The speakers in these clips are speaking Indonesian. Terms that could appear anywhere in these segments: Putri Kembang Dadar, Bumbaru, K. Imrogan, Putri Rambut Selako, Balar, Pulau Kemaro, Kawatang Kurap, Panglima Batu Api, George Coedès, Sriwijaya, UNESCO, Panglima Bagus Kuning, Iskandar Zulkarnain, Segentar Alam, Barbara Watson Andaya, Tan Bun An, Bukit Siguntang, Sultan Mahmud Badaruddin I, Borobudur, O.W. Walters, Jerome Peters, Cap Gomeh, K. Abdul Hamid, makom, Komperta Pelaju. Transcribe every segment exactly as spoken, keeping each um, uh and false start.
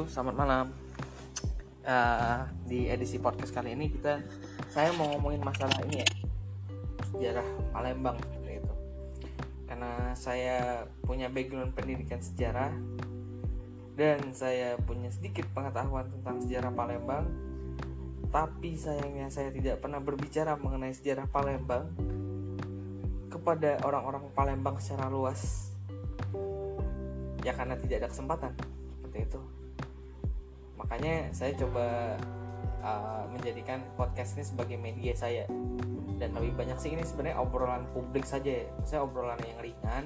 Halo, selamat malam. Uh, di edisi podcast kali ini kita saya mau ngomongin masalah ini ya, sejarah Palembang seperti itu. Karena saya punya background pendidikan sejarah dan saya punya sedikit pengetahuan tentang sejarah Palembang. Tapi sayangnya saya tidak pernah berbicara mengenai sejarah Palembang kepada orang-orang Palembang secara luas. Ya karena tidak ada kesempatan. Itu makanya saya coba uh, menjadikan podcast ini sebagai media saya, dan lebih banyak sih ini sebenarnya obrolan publik saja ya. Maksudnya obrolan yang ringan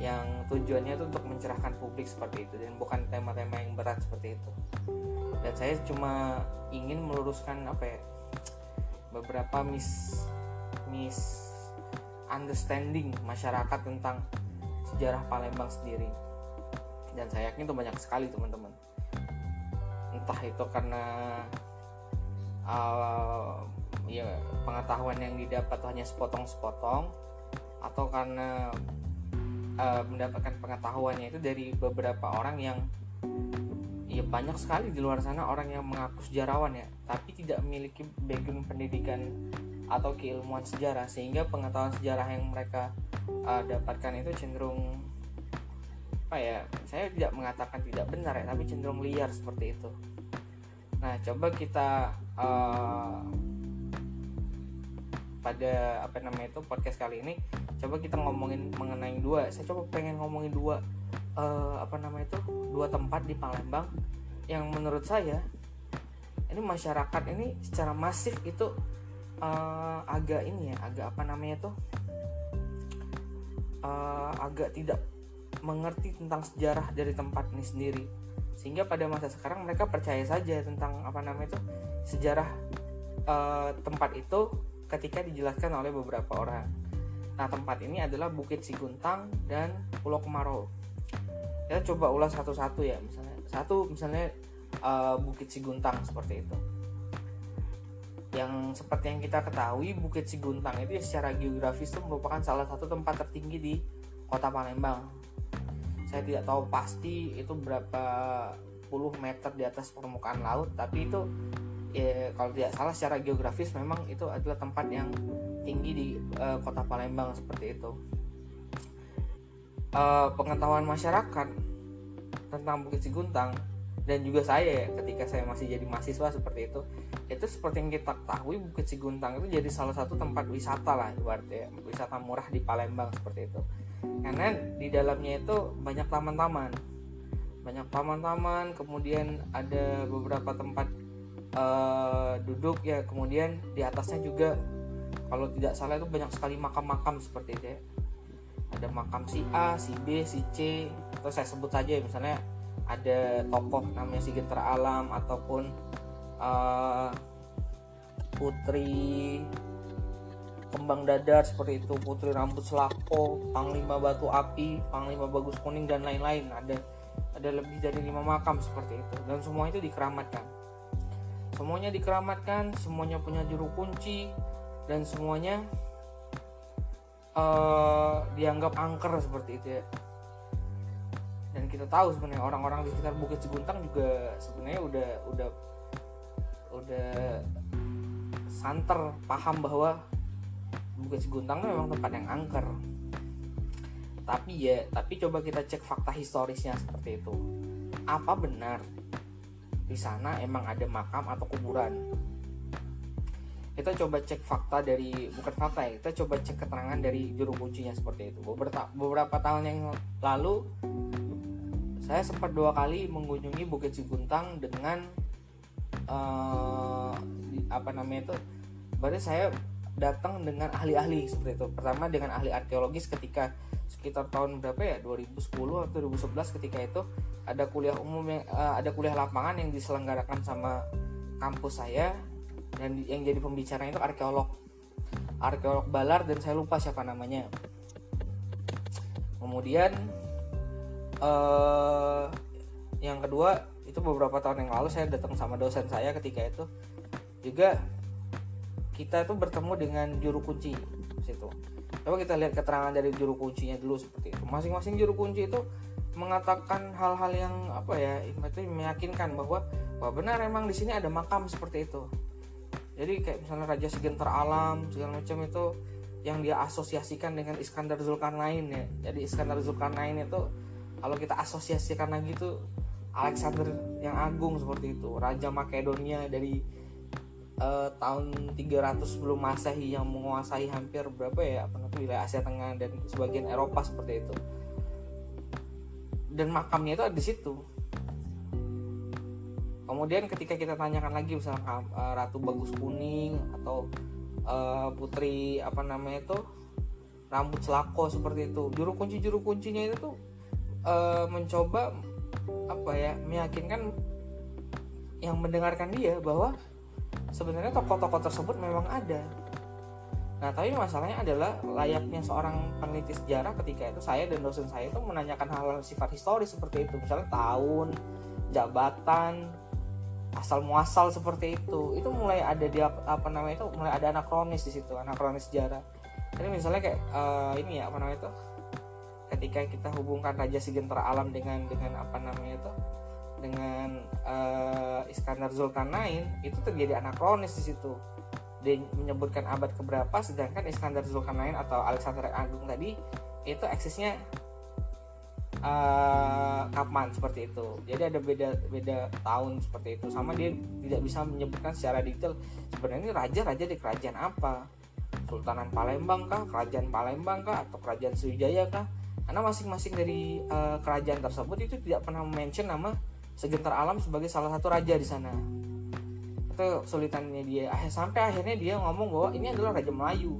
yang tujuannya itu untuk mencerahkan publik seperti itu, dan bukan tema-tema yang berat seperti itu. Dan saya cuma ingin meluruskan apa ya, beberapa mis misunderstanding masyarakat tentang sejarah Palembang sendiri. Dan saya yakin itu banyak sekali teman-teman, entah itu karena uh, ya, pengetahuan yang didapat hanya sepotong-sepotong, atau karena uh, mendapatkan pengetahuannya itu dari beberapa orang yang ya banyak sekali di luar sana orang yang mengaku sejarawan ya, tapi tidak memiliki background pendidikan atau keilmuan sejarah, sehingga pengetahuan sejarah yang mereka uh, dapatkan itu cenderung ya, saya tidak mengatakan tidak benar ya, tapi cenderung liar seperti itu. Nah, coba kita uh, pada apa namanya itu podcast kali ini, coba kita ngomongin mengenai dua. Saya coba pengen ngomongin dua uh, apa namanya itu dua tempat di Palembang yang menurut saya ini masyarakat ini secara masif itu uh, agak ini ya, agak apa namanya itu uh, agak tidak mengerti tentang sejarah dari tempat ini sendiri, sehingga pada masa sekarang mereka percaya saja tentang apa namanya itu sejarah e, tempat itu ketika dijelaskan oleh beberapa orang. Nah, tempat ini adalah Bukit Siguntang dan Pulau Kemaro. Kita coba ulas satu-satu ya, misalnya satu misalnya e, Bukit Siguntang seperti itu. Yang seperti yang kita ketahui, Bukit Siguntang itu secara geografis itu merupakan salah satu tempat tertinggi di Kota Palembang. Saya tidak tahu pasti itu berapa puluh meter di atas permukaan laut, tapi itu ya, kalau tidak salah secara geografis memang itu adalah tempat yang tinggi di uh, Kota Palembang seperti itu. Uh, pengetahuan masyarakat tentang Bukit Siguntang dan juga saya ya, ketika saya masih jadi mahasiswa seperti itu, itu seperti yang kita ketahui Bukit Siguntang itu jadi salah satu tempat wisata lah ibaratnya, wisata murah di Palembang seperti itu. Karena di dalamnya itu banyak taman-taman, banyak taman-taman, kemudian ada beberapa tempat uh, duduk ya, kemudian di atasnya juga kalau tidak salah itu banyak sekali makam-makam seperti itu ya. Ada makam si A, si B, si C, atau saya sebut saja ya, misalnya ada tokoh namanya si Geter Alam ataupun uh, Putri Kembang Dadar seperti itu, Putri Rambut Selako, Panglima Batu Api, Panglima Bagus Kuning, dan lain-lain. Ada ada lebih dari lima makam seperti itu, dan semua itu dikeramatkan. Semuanya dikeramatkan, semuanya punya juru kunci, dan semuanya uh, dianggap angker seperti itu ya. Dan kita tahu sebenarnya orang-orang di sekitar Bukit Siguntang juga sebenarnya udah udah udah santer paham bahwa Bukit Siguntang itu memang tempat yang angker. Tapi ya, tapi coba kita cek fakta historisnya seperti itu. Apa benar di sana emang ada makam atau kuburan? Kita coba cek fakta dari bukan fakta ya, kita coba cek keterangan dari juru kuncinya seperti itu. Beberapa, beberapa tahun yang lalu saya sempat dua kali mengunjungi Bukit Siguntang dengan uh, apa namanya itu, berarti saya datang dengan ahli-ahli seperti itu. Pertama dengan ahli arkeologis ketika sekitar tahun berapa ya, dua ribu sepuluh atau dua ribu sebelas, ketika itu ada kuliah umum yang, uh, ada kuliah lapangan yang diselenggarakan sama kampus saya, dan yang jadi pembicara itu arkeolog arkeolog Balar dan saya lupa siapa namanya. Kemudian uh, yang kedua itu beberapa tahun yang lalu saya datang sama dosen saya ketika itu juga. Kita tuh bertemu dengan juru kunci situ. Coba kita lihat keterangan dari juru kuncinya dulu seperti itu. Masing-masing juru kunci itu mengatakan hal-hal yang apa ya, itu meyakinkan bahwa wah benar emang di sini ada makam seperti itu. Jadi kayak misalnya Raja Segentar Alam segala macam itu yang dia asosiasikan dengan Iskandar Zulkarnain ya. Jadi Iskandar Zulkarnain itu kalau kita asosiasikan lagi itu Alexander yang Agung seperti itu, Raja Makedonia dari eh, tahun tiga ratus sebelum Masehi yang menguasai hampir berapa ya, apa namanya, wilayah Asia Tengah dan sebagian Eropa seperti itu. Dan makamnya itu ada di situ. Kemudian ketika kita tanyakan lagi misalnya Ratu Bagus Kuning atau uh, putri apa namanya itu Rambut Selako seperti itu, juru kunci juru kuncinya itu tuh uh, mencoba apa ya meyakinkan yang mendengarkan dia bahwa sebenarnya tokoh-tokoh tersebut memang ada. Nah, tapi masalahnya adalah layaknya seorang peneliti sejarah ketika itu saya dan dosen saya itu menanyakan hal-hal sifat historis seperti itu, misalnya tahun, jabatan, asal muasal seperti itu. Itu mulai ada di apa namanya itu mulai ada anakronis di situ, anakronis sejarah. Jadi misalnya kayak uh, ini ya apa namanya itu ketika kita hubungkan Raja Segentar Alam dengan dengan apa namanya itu dengan uh, Iskandar Zulkarnain itu terjadi anakronis di situ. Dia menyebutkan abad keberapa, sedangkan Iskandar Zulkarnain atau Alexander Agung tadi itu eksisnya uh, kapan seperti itu. Jadi ada beda beda tahun seperti itu. Sama dia tidak bisa menyebutkan secara detail sebenarnya ini raja-raja di kerajaan apa, Sultanan Palembang kah, kerajaan Palembang kah, atau kerajaan Sriwijaya kah? Karena masing-masing dari uh, kerajaan tersebut itu tidak pernah mention nama Segentar Alam sebagai salah satu raja di sana. Itu kesulitannya dia, sampai akhirnya dia ngomong bahwa ini adalah Raja Melayu.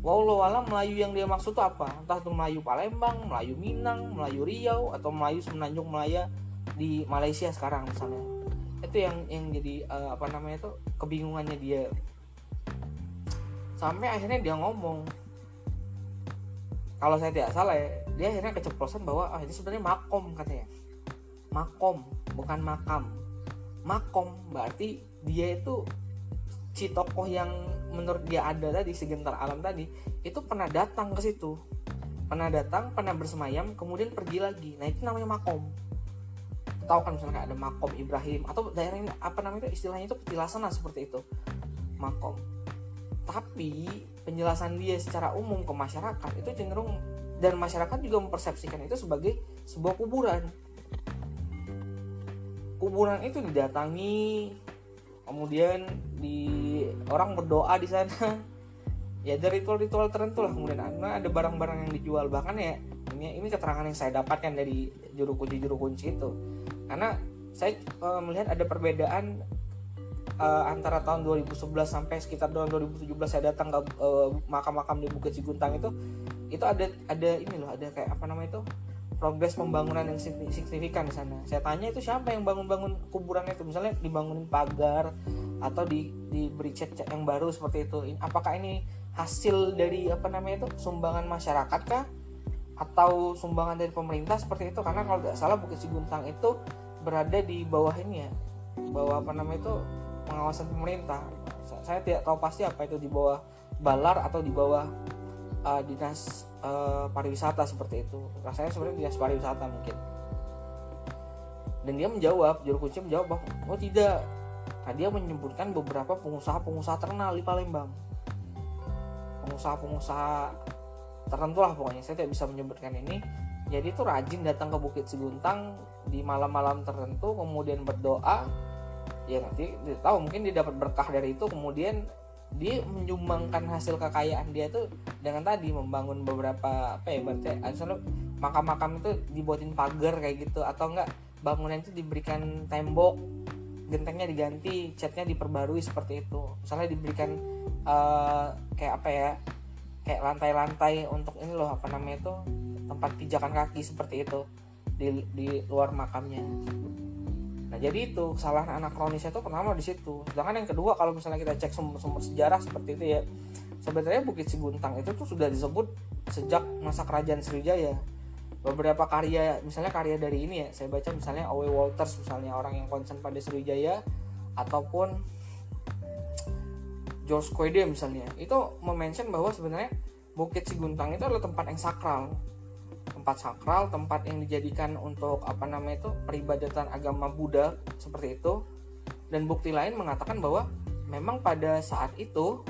Wallahu alam Melayu yang dia maksud itu apa, entah itu Melayu Palembang, Melayu Minang, Melayu Riau, atau Melayu Semenanjung Malaya di Malaysia sekarang misalnya. Itu yang yang jadi uh, apa namanya itu kebingungannya dia, sampai akhirnya dia ngomong kalau saya tidak salah ya, dia akhirnya keceplosan bahwa ah, ini sebenarnya makom katanya, makom bukan makam. Makom berarti dia itu si tokoh yang menurut dia ada tadi, Segentar Alam tadi itu pernah datang ke situ, pernah datang, pernah bersemayam, kemudian pergi lagi. Nah itu namanya makom. Tahu kan misalnya ada makom Ibrahim atau daerah ini, apa namanya itu istilahnya itu petilasan seperti itu, makom. Tapi penjelasan dia secara umum ke masyarakat itu cenderung, dan masyarakat juga mempersepsikan itu sebagai sebuah kuburan. Kuburan itu didatangi, kemudian di orang berdoa di sana. Ya ada ritual-ritual tertentu lah, kemudian ada barang-barang yang dijual. Bahkan ya ini, ini keterangan yang saya dapatkan dari juru kunci-juru kunci itu. Karena saya e, melihat ada perbedaan e, antara tahun dua ribu sebelas sampai sekitar tahun dua ribu tujuh belas saya datang ke e, makam-makam di Bukit Siguntang itu. Itu ada ada ini loh, ada kayak apa namanya itu? Progres pembangunan yang signifikan di sana. Saya tanya itu siapa yang bangun-bangun kuburan itu, misalnya dibangunin pagar atau di, diberi cat-cat yang baru seperti itu. Apakah ini hasil dari apa namanya itu sumbangan masyarakat kah atau sumbangan dari pemerintah seperti itu? Karena kalau tidak salah Bukit Siguntang itu berada di bawah ini ya, bawah apa namanya itu pengawasan pemerintah. Saya tidak tahu pasti apa itu di bawah Balar atau di bawah uh, dinas Uh, pariwisata seperti itu. Rasanya sebenarnya dinas pariwisata mungkin. Dan dia menjawab, juru kunci menjawab, bang, oh tidak. Nah, dia menyebutkan beberapa pengusaha-pengusaha terkenal di Palembang, pengusaha-pengusaha tertentu lah pokoknya. Saya tidak bisa menyebutkan ini. Jadi itu rajin datang ke Bukit Siguntang di malam-malam tertentu, kemudian berdoa. Ya nanti dia tahu mungkin dia dapat berkah dari itu. Kemudian dia menyumbangkan hasil kekayaan dia tuh dengan tadi membangun beberapa apa ya, berarti misalnya makam-makam itu dibuatin pagar kayak gitu, atau enggak bangunan itu diberikan tembok, gentengnya diganti, catnya diperbarui seperti itu. Misalnya diberikan uh, kayak apa ya, kayak lantai-lantai untuk ini loh apa namanya itu tempat pijakan kaki seperti itu di, di luar makamnya. Nah jadi itu kesalahan anakronisnya itu pertama di situ. Sedangkan yang kedua kalau misalnya kita cek sumber-sumber sejarah seperti itu ya, sebenarnya Bukit Siguntang itu tuh sudah disebut sejak masa kerajaan Sriwijaya. Beberapa karya, misalnya karya dari ini ya, saya baca misalnya O W Walters misalnya, orang yang concern pada Sriwijaya, ataupun George Coedès misalnya, itu mention bahwa sebenarnya Bukit Siguntang itu adalah tempat yang sakral, tempat sakral, tempat yang dijadikan untuk apa namanya itu peribadatan agama Buddha seperti itu. Dan bukti lain mengatakan bahwa memang pada saat itu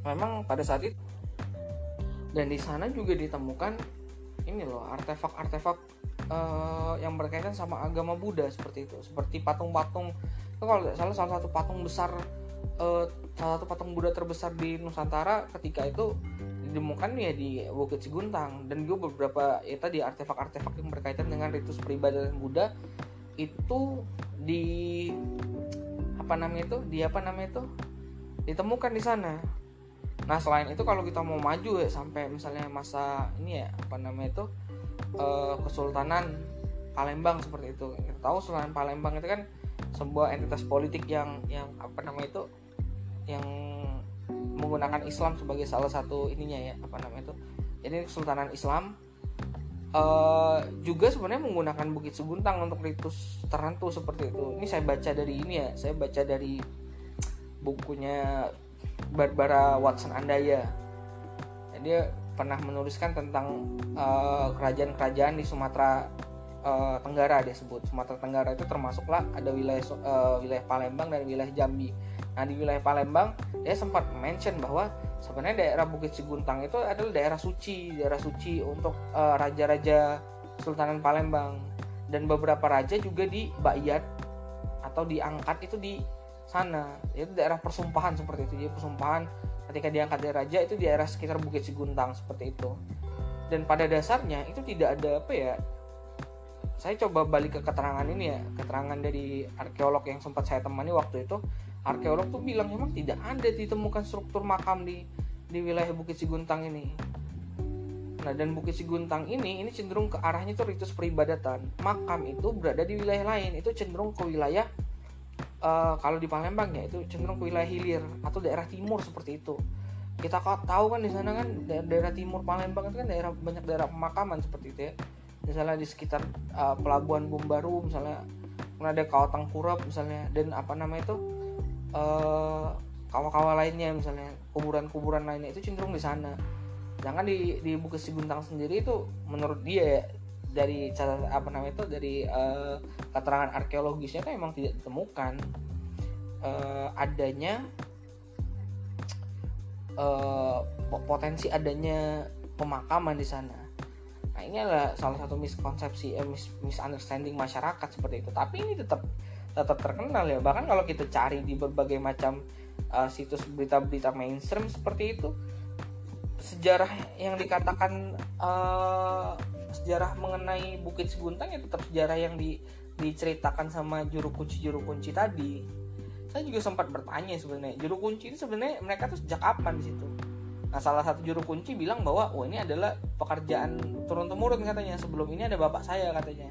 memang pada saat itu dan di sana juga ditemukan ini loh artefak-artefak uh, yang berkaitan sama agama Buddha seperti itu, seperti patung-patung. Itu kalau nggak salah salah satu patung besar uh, salah satu patung Buddha terbesar di Nusantara ketika itu ditemukan ya di Bukit Siguntang. Dan gue beberapa ya tadi artefak-artefak yang berkaitan dengan ritus peribadatan Buddha itu di apa namanya itu di apa namanya itu ditemukan di sana. Nah selain itu kalau kita mau maju ya sampai misalnya masa ini ya apa namanya itu eh, Kesultanan Palembang seperti itu. Kita tahu Kesultanan Palembang itu kan sebuah entitas politik yang yang apa namanya itu yang menggunakan Islam sebagai salah satu ininya ya apa namanya itu. Jadi Kesultanan Islam e, juga sebenarnya menggunakan Bukit Siguntang untuk ritus tertentu seperti itu. Ini saya baca dari ini ya, saya baca dari bukunya Barbara Watson Andaya. Dia pernah menuliskan tentang e, kerajaan-kerajaan di Sumatera e, Tenggara dia sebut. Sumatera Tenggara itu termasuklah ada wilayah e, wilayah Palembang dan wilayah Jambi. Nah di wilayah Palembang dia sempat mention bahwa sebenarnya daerah Bukit Siguntang itu adalah daerah suci, daerah suci untuk uh, raja-raja Sultanan Palembang. Dan beberapa raja juga dibayat atau diangkat itu di sana. Itu daerah persumpahan seperti itu. Jadi persumpahan ketika diangkat dari raja itu di daerah sekitar Bukit Siguntang seperti itu. Dan pada dasarnya itu tidak ada apa ya. Saya coba balik ke keterangan ini ya, keterangan dari arkeolog yang sempat saya temani waktu itu. Arkeolog tuh bilang memang tidak ada ditemukan struktur makam di di wilayah Bukit Siguntang ini. Nah dan Bukit Siguntang ini ini cenderung ke arahnya tuh ritus peribadatan. Makam itu berada di wilayah lain, itu cenderung ke wilayah uh, kalau di Palembang ya itu cenderung ke wilayah hilir atau daerah timur seperti itu. Kita tahu kan di sana kan daerah timur Palembang itu kan daerah banyak daerah pemakaman seperti itu ya. Misalnya di sekitar uh, pelabuhan Bumbaru misalnya, ada Kawatang Kurap misalnya dan apa namanya itu Uh, kawah-kawah lainnya misalnya kuburan-kuburan lainnya itu cenderung di sana. Jangan di di Bukit Siguntang sendiri itu menurut dia ya, dari catatan apa namanya itu dari uh, keterangan arkeologisnya kan memang tidak ditemukan uh, adanya uh, potensi adanya pemakaman di sana. Nah ini adalah salah satu miskonsepsi eh, mis- misunderstanding masyarakat seperti itu. Tapi ini tetap tetap terkenal ya, bahkan kalau kita cari di berbagai macam uh, situs berita-berita mainstream seperti itu, sejarah yang dikatakan uh, sejarah mengenai Bukit Siguntang ya tetap sejarah yang di, diceritakan sama juru kunci-juru kunci tadi. Saya juga sempat bertanya sebenarnya juru kunci itu sebenarnya mereka tuh sejak kapan di situ. Nah salah satu juru kunci bilang bahwa oh ini adalah pekerjaan turun temurun katanya, sebelum ini ada bapak saya katanya.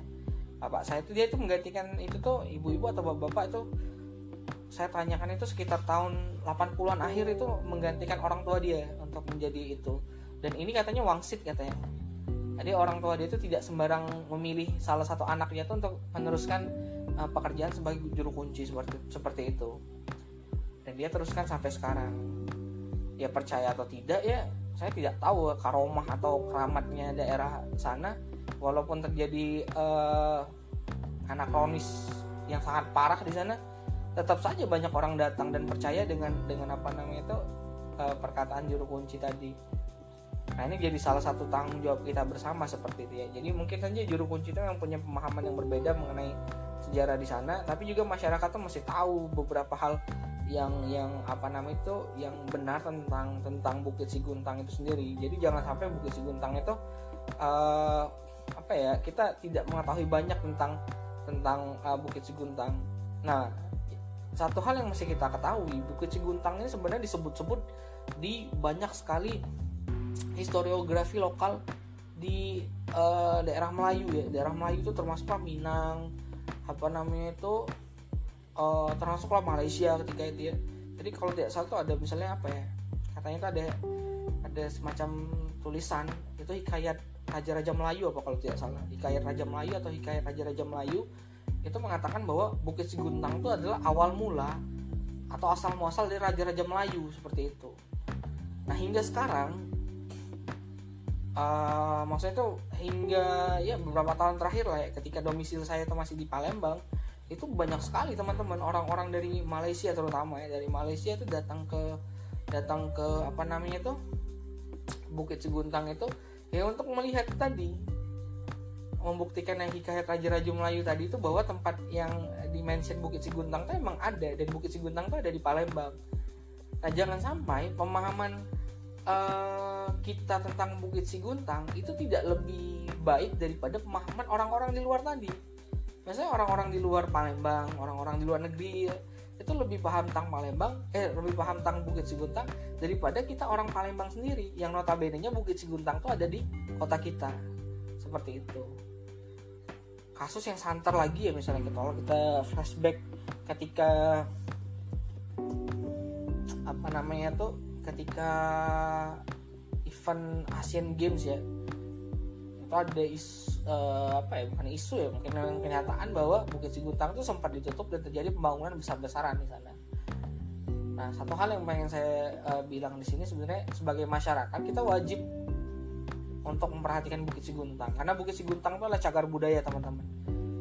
Bapak saya itu dia itu menggantikan itu tuh ibu-ibu atau bapak-bapak itu, saya tanyakan itu sekitar tahun delapan puluhan akhir itu menggantikan orang tua dia untuk menjadi itu. Dan ini katanya wangsit katanya. Jadi orang tua dia itu tidak sembarang memilih salah satu anaknya itu untuk meneruskan uh, pekerjaan sebagai juru kunci seperti, seperti itu. Dan dia teruskan sampai sekarang. Ya percaya atau tidak ya saya tidak tahu karomah atau keramatnya daerah sana. Walaupun terjadi uh, anakronis yang sangat parah di sana, tetap saja banyak orang datang dan percaya dengan dengan apa namanya itu uh, perkataan juru kunci tadi. Nah ini jadi salah satu tanggung jawab kita bersama seperti itu ya. Jadi mungkin saja juru kunci itu yang punya pemahaman yang berbeda mengenai sejarah di sana, tapi juga masyarakat itu mesti tahu beberapa hal yang yang apa namanya itu yang benar tentang tentang Bukit Siguntang itu sendiri. Jadi jangan sampai Bukit Siguntang itu uh, apa ya kita tidak mengetahui banyak tentang tentang uh, Bukit Siguntang. Nah satu hal yang mesti kita ketahui, Bukit Siguntang ini sebenarnya disebut-sebut di banyak sekali historiografi lokal di uh, daerah Melayu ya. Daerah Melayu itu termasuklah Minang apa namanya itu uh, termasuklah Malaysia ketika itu ya. Jadi kalau tidak salah itu ada misalnya apa ya katanya itu ada ada semacam tulisan itu hikayat Raja-Raja Melayu apa kalau tidak salah Hikayat Raja Melayu atau Hikayat Raja-Raja Melayu itu mengatakan bahwa Bukit Siguntang itu adalah awal mula atau asal-muasal dari Raja-Raja Melayu seperti itu. Nah hingga sekarang uh, maksudnya itu hingga ya beberapa tahun terakhir lah ya, ketika domisili saya itu masih di Palembang, itu banyak sekali teman-teman orang-orang dari Malaysia, terutama ya dari Malaysia itu datang ke datang ke apa namanya tuh Bukit Siguntang itu ya untuk melihat tadi, membuktikan yang hikayat raja-raja Melayu tadi itu bahwa tempat yang dimention Bukit Siguntang itu emang ada, dan Bukit Siguntang itu ada di Palembang. Nah, jangan sampai pemahaman uh, kita tentang Bukit Siguntang itu tidak lebih baik daripada pemahaman orang-orang di luar tadi. Biasanya orang-orang di luar Palembang, orang-orang di luar negeri itu lebih paham tentang Palembang, eh lebih paham tentang Bukit Siguntang daripada kita orang Palembang sendiri, yang notabene-nya Bukit Siguntang itu ada di kota kita. Seperti itu. Kasus yang santer lagi ya, misalnya kita kita flashback ketika apa namanya tuh ketika event Asian Games ya. Itu ada is uh, apa ya bukan isu ya mungkin memang kenyataan bahwa Bukit Siguntang itu sempat ditutup dan terjadi pembangunan besar-besaran di sana. Nah, satu hal yang pengen saya uh, bilang di sini sebenarnya sebagai masyarakat kita wajib untuk memperhatikan Bukit Siguntang, karena Bukit Siguntang itu adalah cagar budaya teman-teman.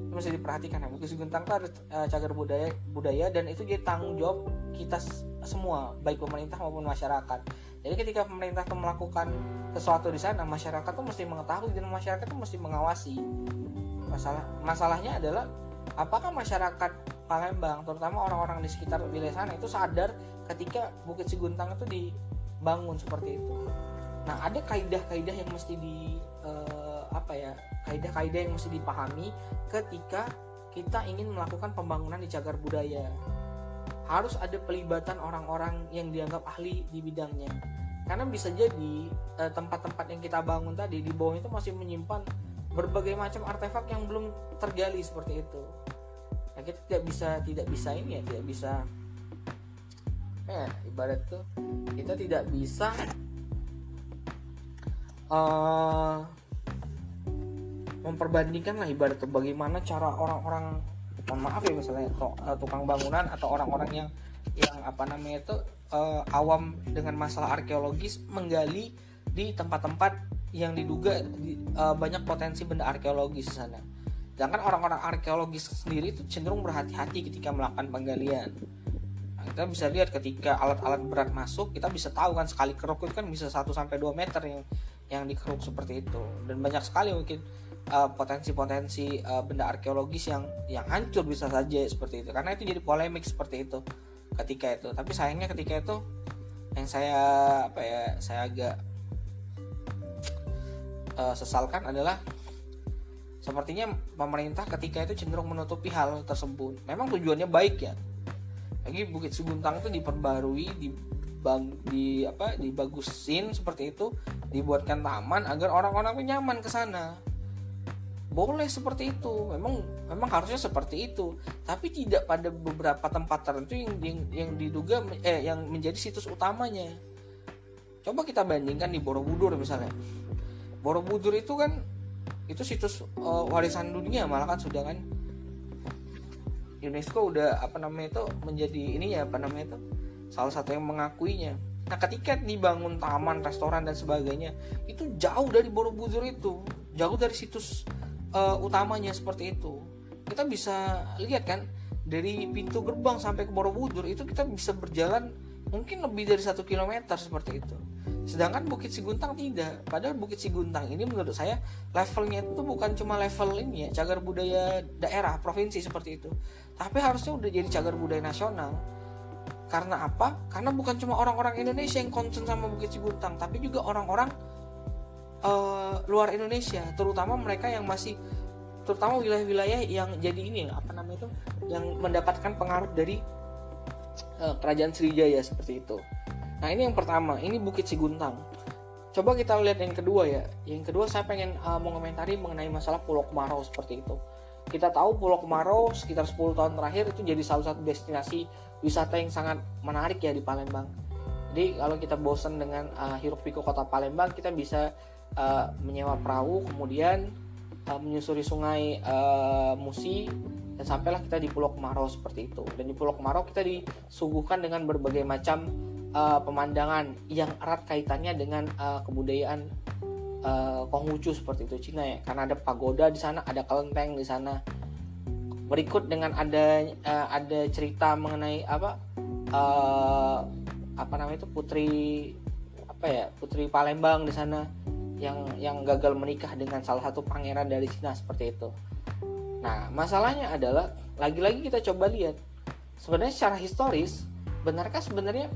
Itu mesti diperhatikan ya, Bukit Siguntang itu adalah cagar budaya budaya dan itu jadi tanggung jawab kita semua, baik pemerintah maupun masyarakat. Jadi ketika pemerintah itu melakukan sesuatu di sana, masyarakat itu mesti mengetahui dan masyarakat itu mesti mengawasi. Masalah masalahnya adalah apakah masyarakat Palembang, terutama orang-orang di sekitar wilayah sana itu sadar ketika Bukit Siguntang itu dibangun seperti itu. Nah, ada kaidah-kaidah yang mesti di eh, apa ya? Kaidah-kaidah yang mesti dipahami ketika kita ingin melakukan pembangunan di cagar budaya. Harus ada pelibatan orang-orang yang dianggap ahli di bidangnya. Karena bisa jadi eh, tempat-tempat yang kita bangun tadi di bawah itu masih menyimpan berbagai macam artefak yang belum tergali seperti itu. Nah, kita tidak bisa tidak bisa ini ya, tidak bisa eh, ibarat tuh kita tidak bisa uh, memperbandingkan lah ibarat tuh bagaimana cara orang-orang, mohon maaf ya, misalnya tukang bangunan atau orang-orang yang yang apa namanya itu Uh, awam dengan masalah arkeologis menggali di tempat-tempat yang diduga di, uh, banyak potensi benda arkeologis di sana. Sedangkan orang-orang arkeologis sendiri itu cenderung berhati-hati ketika melakukan penggalian. Nah, kita bisa lihat ketika alat-alat berat masuk, kita bisa tahu kan sekali keruk itu kan bisa satu sampai dua meter yang yang dikeruk seperti itu. Dan banyak sekali mungkin uh, potensi-potensi uh, benda arkeologis yang yang hancur bisa saja seperti itu. Karena itu jadi polemik seperti itu ketika itu, tapi sayangnya ketika itu yang saya apa ya saya agak uh, sesalkan adalah sepertinya pemerintah ketika itu cenderung menutupi hal tersebut. Memang tujuannya baik ya, lagi Bukit Siguntang itu diperbarui, di, bang, di apa dibagusin seperti itu, dibuatkan taman agar orang-orang nyaman ke sana. Boleh seperti itu, memang memang harusnya seperti itu, tapi tidak pada beberapa tempat tertentu yang, yang yang diduga eh yang menjadi situs utamanya. Coba kita bandingkan di Borobudur misalnya. Borobudur itu kan itu situs uh, warisan dunia, malah kan sudah kan UNESCO udah apa namanya itu menjadi ini ya apa namanya itu salah satu yang mengakuinya. Nah, ketika dibangun taman, restoran dan sebagainya, itu jauh dari Borobudur itu, jauh dari situs Uh, utamanya seperti itu. Kita bisa lihat kan dari pintu gerbang sampai ke Borobudur itu kita bisa berjalan mungkin lebih dari satu kilometer seperti itu. Sedangkan Bukit Siguntang tidak. Padahal Bukit Siguntang ini menurut saya levelnya itu bukan cuma level ini ya, cagar budaya daerah provinsi seperti itu, tapi harusnya udah jadi cagar budaya nasional. Karena apa? Karena bukan cuma orang-orang Indonesia yang concern sama Bukit Siguntang, tapi juga orang-orang Uh, luar Indonesia, terutama mereka yang masih, terutama wilayah-wilayah yang jadi ini apa namanya itu, yang mendapatkan pengaruh dari uh, kerajaan Sriwijaya seperti itu. Nah, ini yang pertama, ini Bukit Siguntang. Coba kita lihat yang kedua ya. Yang kedua saya pengen uh, mengomentari mengenai masalah Pulau Kemaro seperti itu. Kita tahu Pulau Kemaro sekitar sepuluh tahun terakhir itu jadi salah satu destinasi wisata yang sangat menarik ya di Palembang. Jadi kalau kita bosan dengan uh, hiruk-pikuk kota Palembang, kita bisa Uh, menyewa perahu, kemudian uh, menyusuri sungai uh, Musi, dan sampailah kita di Pulau Kemaro seperti itu. Dan di Pulau Kemaro kita disuguhkan dengan berbagai macam uh, pemandangan yang erat kaitannya dengan uh, kebudayaan uh, Konghucu seperti itu Cina ya, karena ada pagoda di sana, ada kelenteng di sana. Berikut dengan ada uh, ada cerita mengenai apa uh, apa namanya itu putri apa ya putri Palembang di sana yang yang gagal menikah dengan salah satu pangeran dari Cina seperti itu. Nah, masalahnya adalah lagi-lagi kita coba lihat sebenarnya secara historis, benarkah sebenarnya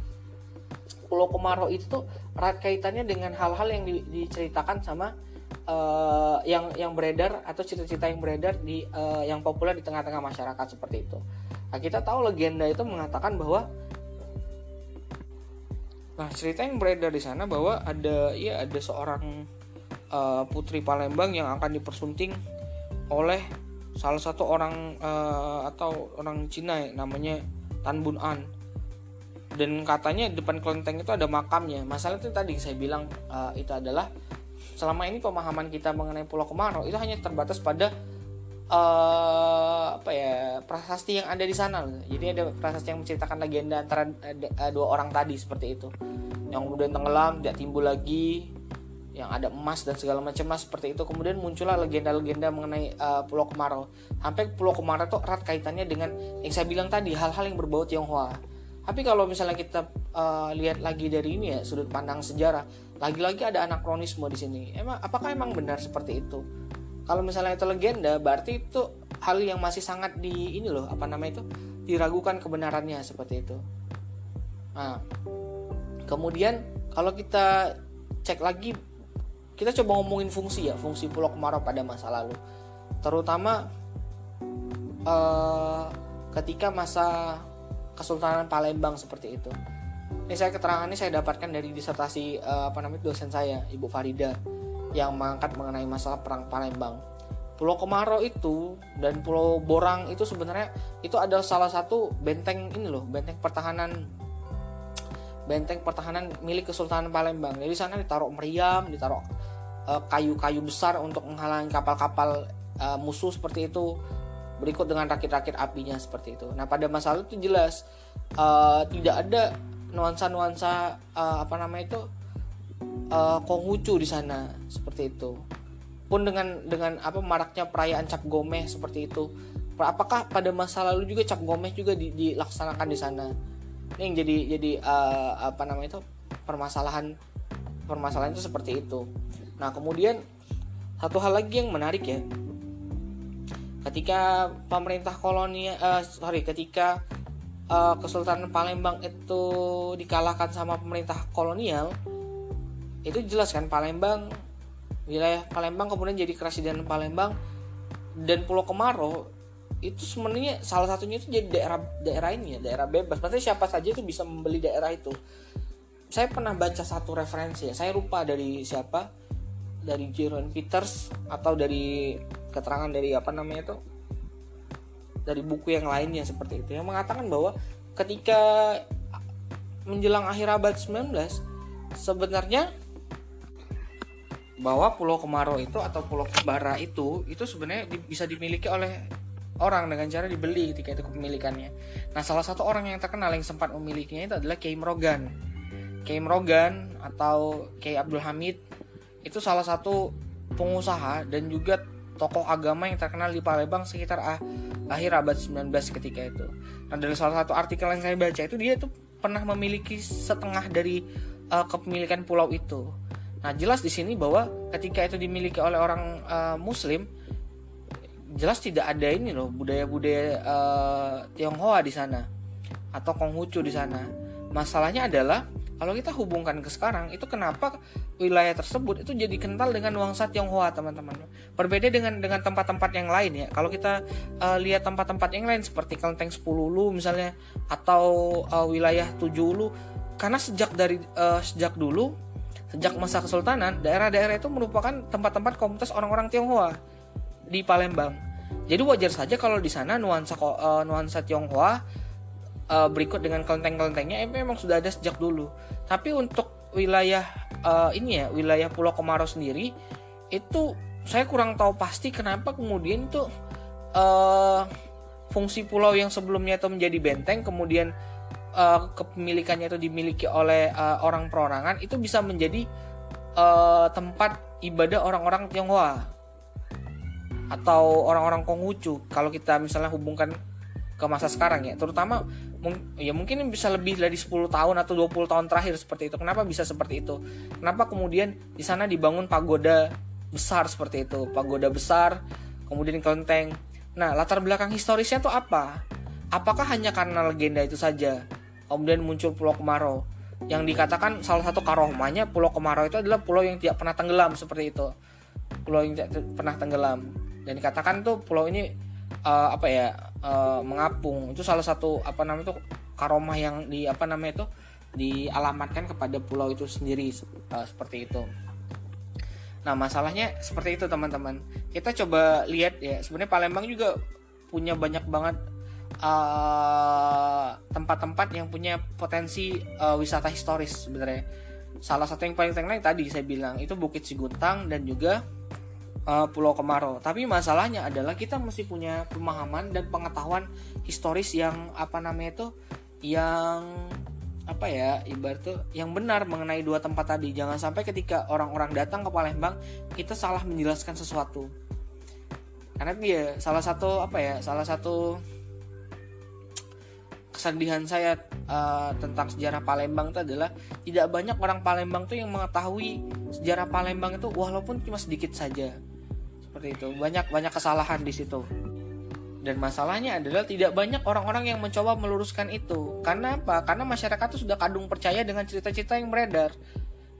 Pulau Kemaro itu tuh erat kaitannya dengan hal-hal yang di, diceritakan sama uh, yang yang beredar atau cerita-cerita yang beredar di uh, yang populer di tengah-tengah masyarakat seperti itu. Nah, kita tahu legenda itu mengatakan bahwa nah cerita yang beredar di sana bahwa ada ya ada seorang uh, putri Palembang yang akan dipersunting oleh salah satu orang uh, atau orang Cina ya, namanya Tan Bun An. Dan katanya depan kelenteng itu ada makamnya. Masalah itu tadi saya bilang uh, itu adalah selama ini pemahaman kita mengenai Pulau Kemaro itu hanya terbatas pada uh, apa ya prasasti yang ada di sana. Jadi ada prasasti yang menceritakan legenda antara uh, dua orang tadi seperti itu. Yang kemudian tenggelam, tidak timbul lagi, yang ada emas dan segala macam mas seperti itu. Kemudian muncullah legenda-legenda mengenai uh, Pulau Kemaro. Sampai Pulau Kemaro itu erat kaitannya dengan yang saya bilang tadi, hal-hal yang berbau Tionghoa. Tapi kalau misalnya kita uh, lihat lagi dari ini ya sudut pandang sejarah, lagi-lagi ada anakronisme di sini. Emang apakah emang benar seperti itu? Kalau misalnya itu legenda, berarti itu hal yang masih sangat di ini loh, apa namanya itu diragukan kebenarannya seperti itu. Nah, kemudian kalau kita cek lagi, kita coba ngomongin fungsi ya, fungsi Pulau Kemaro pada masa lalu, terutama uh, ketika masa Kesultanan Palembang seperti itu. Ini saya keterangannya saya dapatkan dari disertasi uh, apa namanya dosen saya, Ibu Farida, yang mengangkat mengenai masalah perang Palembang. Pulau Kemaro itu dan Pulau Borang itu sebenarnya itu adalah salah satu benteng ini loh, benteng pertahanan benteng pertahanan milik Kesultanan Palembang. Jadi sana ditaruh meriam, ditaruh uh, kayu-kayu besar untuk menghalangi kapal-kapal uh, musuh seperti itu. Berikut dengan rakit-rakit apinya seperti itu. Nah pada masa lalu itu jelas uh, tidak ada nuansa-nuansa uh, apa namanya itu uh, Konghucu di sana seperti itu. Pun dengan dengan apa maraknya perayaan Cap Gomeh seperti itu. Apakah pada masa lalu juga Cap Gomeh juga di, dilaksanakan di sana? Ini yang jadi jadi uh, apa namanya itu permasalahan permasalahan itu seperti itu. Nah kemudian satu hal lagi yang menarik ya. Ketika pemerintah kolonial, uh, sorry, ketika uh, Kesultanan Palembang itu dikalahkan sama pemerintah kolonial, itu jelas kan Palembang, wilayah Palembang kemudian jadi Keresidenan Palembang dan Pulau Kemaro itu sebenarnya salah satunya itu jadi daerah daerah ini ya, daerah bebas. Maksudnya siapa saja itu bisa membeli daerah itu. Saya pernah baca satu referensi, ya. Saya lupa dari siapa, dari Jerome Peters atau dari keterangan dari apa namanya itu dari buku yang lainnya seperti itu yang mengatakan bahwa ketika menjelang akhir abad sembilan belas sebenarnya bahwa Pulau Kemaro itu atau Pulau Kebara itu itu sebenarnya di, bisa dimiliki oleh orang dengan cara dibeli ketika itu kepemilikannya. Nah salah satu orang yang terkenal yang sempat memilikinya itu adalah K. Imrogan. K. Imrogan atau K. Abdul Hamid itu salah satu pengusaha dan juga tokoh agama yang terkenal di Palembang sekitar ah, akhir abad sembilan belas ketika itu. Nah dari salah satu artikel yang saya baca itu dia tuh pernah memiliki setengah dari uh, kepemilikan pulau itu. Nah jelas di sini bahwa ketika itu dimiliki oleh orang uh, Muslim, jelas tidak ada ini loh budaya-budaya uh, Tionghoa di sana atau Konghucu di sana. Masalahnya adalah kalau kita hubungkan ke sekarang, itu kenapa wilayah tersebut itu jadi kental dengan nuansa Tionghoa, teman-teman. Berbeda dengan dengan tempat-tempat yang lain ya. Kalau kita uh, lihat tempat-tempat yang lain seperti Kelenteng Sepululu misalnya atau uh, wilayah Tujuulu, karena sejak dari uh, sejak dulu, sejak masa kesultanan, daerah-daerah itu merupakan tempat-tempat komunitas orang-orang Tionghoa di Palembang. Jadi wajar saja kalau di sana nuansa uh, nuansa Tionghoa berikut dengan kelenteng-kelentengnya memang sudah ada sejak dulu. Tapi untuk wilayah uh, ini ya, wilayah Pulau Kemaro sendiri itu saya kurang tahu pasti kenapa kemudian itu uh, fungsi pulau yang sebelumnya itu menjadi benteng kemudian uh, kepemilikannya itu dimiliki oleh uh, orang perorangan itu bisa menjadi uh, tempat ibadah orang-orang Tionghoa atau orang-orang Konghucu kalau kita misalnya hubungkan ke masa sekarang ya, terutama ya mungkin bisa lebih dari sepuluh tahun atau dua puluh tahun terakhir seperti itu. Kenapa bisa seperti itu? Kenapa kemudian di sana dibangun pagoda besar seperti itu, pagoda besar, kemudian kelenteng. Nah, latar belakang historisnya tuh apa? Apakah hanya karena legenda itu saja? Kemudian muncul Pulau Kemaro yang dikatakan salah satu karohmahnya Pulau Kemaro itu adalah pulau yang tidak pernah tenggelam seperti itu, pulau yang tidak pernah tenggelam, dan dikatakan tuh pulau ini uh, apa ya uh, mengapung. Itu salah satu apa namanya tuh karohmah yang di apa namanya itu dialamatkan kepada pulau itu sendiri uh, seperti itu. Nah, masalahnya seperti itu teman-teman. Kita coba lihat ya, sebenarnya Palembang juga punya banyak banget Uh, tempat-tempat yang punya potensi uh, wisata historis sebenarnya. Salah satu yang paling terkenal tadi saya bilang itu Bukit Siguntang dan juga uh, Pulau Kemaro. Tapi masalahnya adalah kita mesti punya pemahaman dan pengetahuan historis yang apa namanya itu yang apa ya ibarat tuh yang benar mengenai dua tempat tadi. Jangan sampai ketika orang-orang datang ke Palembang kita salah menjelaskan sesuatu. Karena ya salah satu apa ya salah satu kesedihan saya uh, tentang sejarah Palembang itu adalah tidak banyak orang Palembang tuh yang mengetahui sejarah Palembang itu, walaupun cuma sedikit saja seperti itu. Banyak banyak kesalahan di situ, dan masalahnya adalah tidak banyak orang-orang yang mencoba meluruskan itu. Karena apa? Karena masyarakat itu sudah kadung percaya dengan cerita-cerita yang beredar.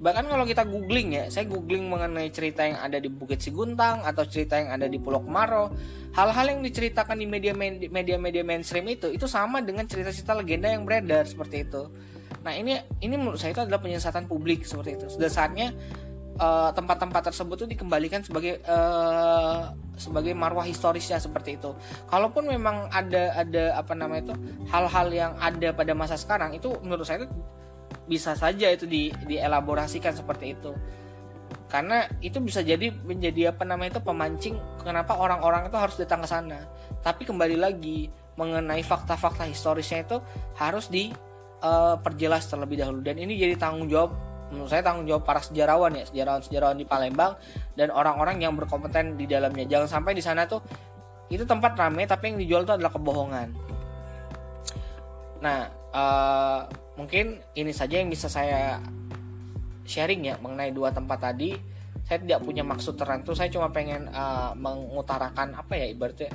Bahkan kalau kita googling ya, saya googling mengenai cerita yang ada di Bukit Siguntang atau cerita yang ada di Pulau Kemaro, hal-hal yang diceritakan di media-media mainstream itu, itu sama dengan cerita-cerita legenda yang beredar seperti itu. Nah ini ini menurut saya itu adalah penyesatan publik seperti itu. Sudah saatnya uh, tempat-tempat tersebut itu dikembalikan sebagai uh, sebagai marwah historisnya seperti itu. Kalaupun memang ada ada apa namanya itu hal-hal yang ada pada masa sekarang itu, menurut saya itu bisa saja itu di, dielaborasikan seperti itu, karena itu bisa jadi menjadi apa namanya itu pemancing kenapa orang-orang itu harus datang ke sana. Tapi kembali lagi mengenai fakta-fakta historisnya itu harus diperjelas uh, terlebih dahulu, dan ini jadi tanggung jawab menurut saya tanggung jawab para sejarawan ya sejarawan-sejarawan di Palembang dan orang-orang yang berkompeten di dalamnya. Jangan sampai di sana tuh itu tempat ramai tapi yang dijual itu adalah kebohongan. Nah uh, mungkin ini saja yang bisa saya sharing ya mengenai dua tempat tadi. Saya tidak punya maksud tertentu, saya cuma pengen uh, mengutarakan apa ya ibaratnya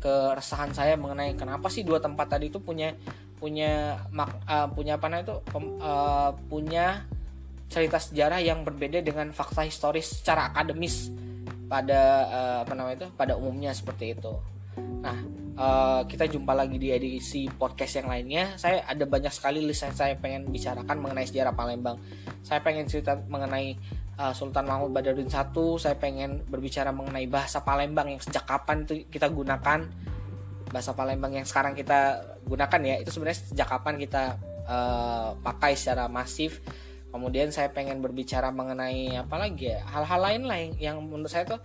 keresahan saya mengenai kenapa sih dua tempat tadi itu punya punya mak, uh, punya apa namanya itu uh, punya cerita sejarah yang berbeda dengan fakta historis secara akademis pada uh, apa namanya itu pada umumnya seperti itu. Nah, uh, kita jumpa lagi di edisi podcast yang lainnya. Saya ada banyak sekali list yang saya pengen bicarakan mengenai sejarah Palembang. Saya pengen cerita mengenai uh, Sultan Mahmud Badaruddin I. Saya pengen berbicara mengenai bahasa Palembang yang sejak kapan itu kita gunakan. Bahasa Palembang yang sekarang kita gunakan ya, itu sebenarnya sejak kapan kita uh, pakai secara masif. Kemudian saya pengen berbicara mengenai apa lagi ya, hal-hal lain lah yang, yang menurut saya tuh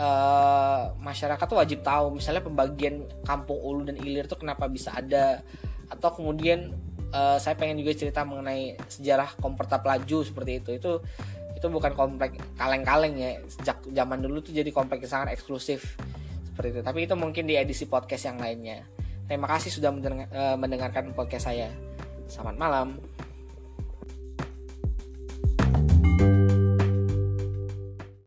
Uh, masyarakat tuh wajib tahu. Misalnya pembagian kampung Ulu dan Ilir tuh kenapa bisa ada, atau kemudian uh, saya pengen juga cerita mengenai sejarah Komperta Pelaju seperti itu. Itu itu bukan komplek kaleng-kaleng ya, sejak zaman dulu tuh jadi komplek yang sangat eksklusif seperti itu. Tapi itu mungkin di edisi podcast yang lainnya. Terima kasih sudah mendengarkan podcast saya. Selamat malam.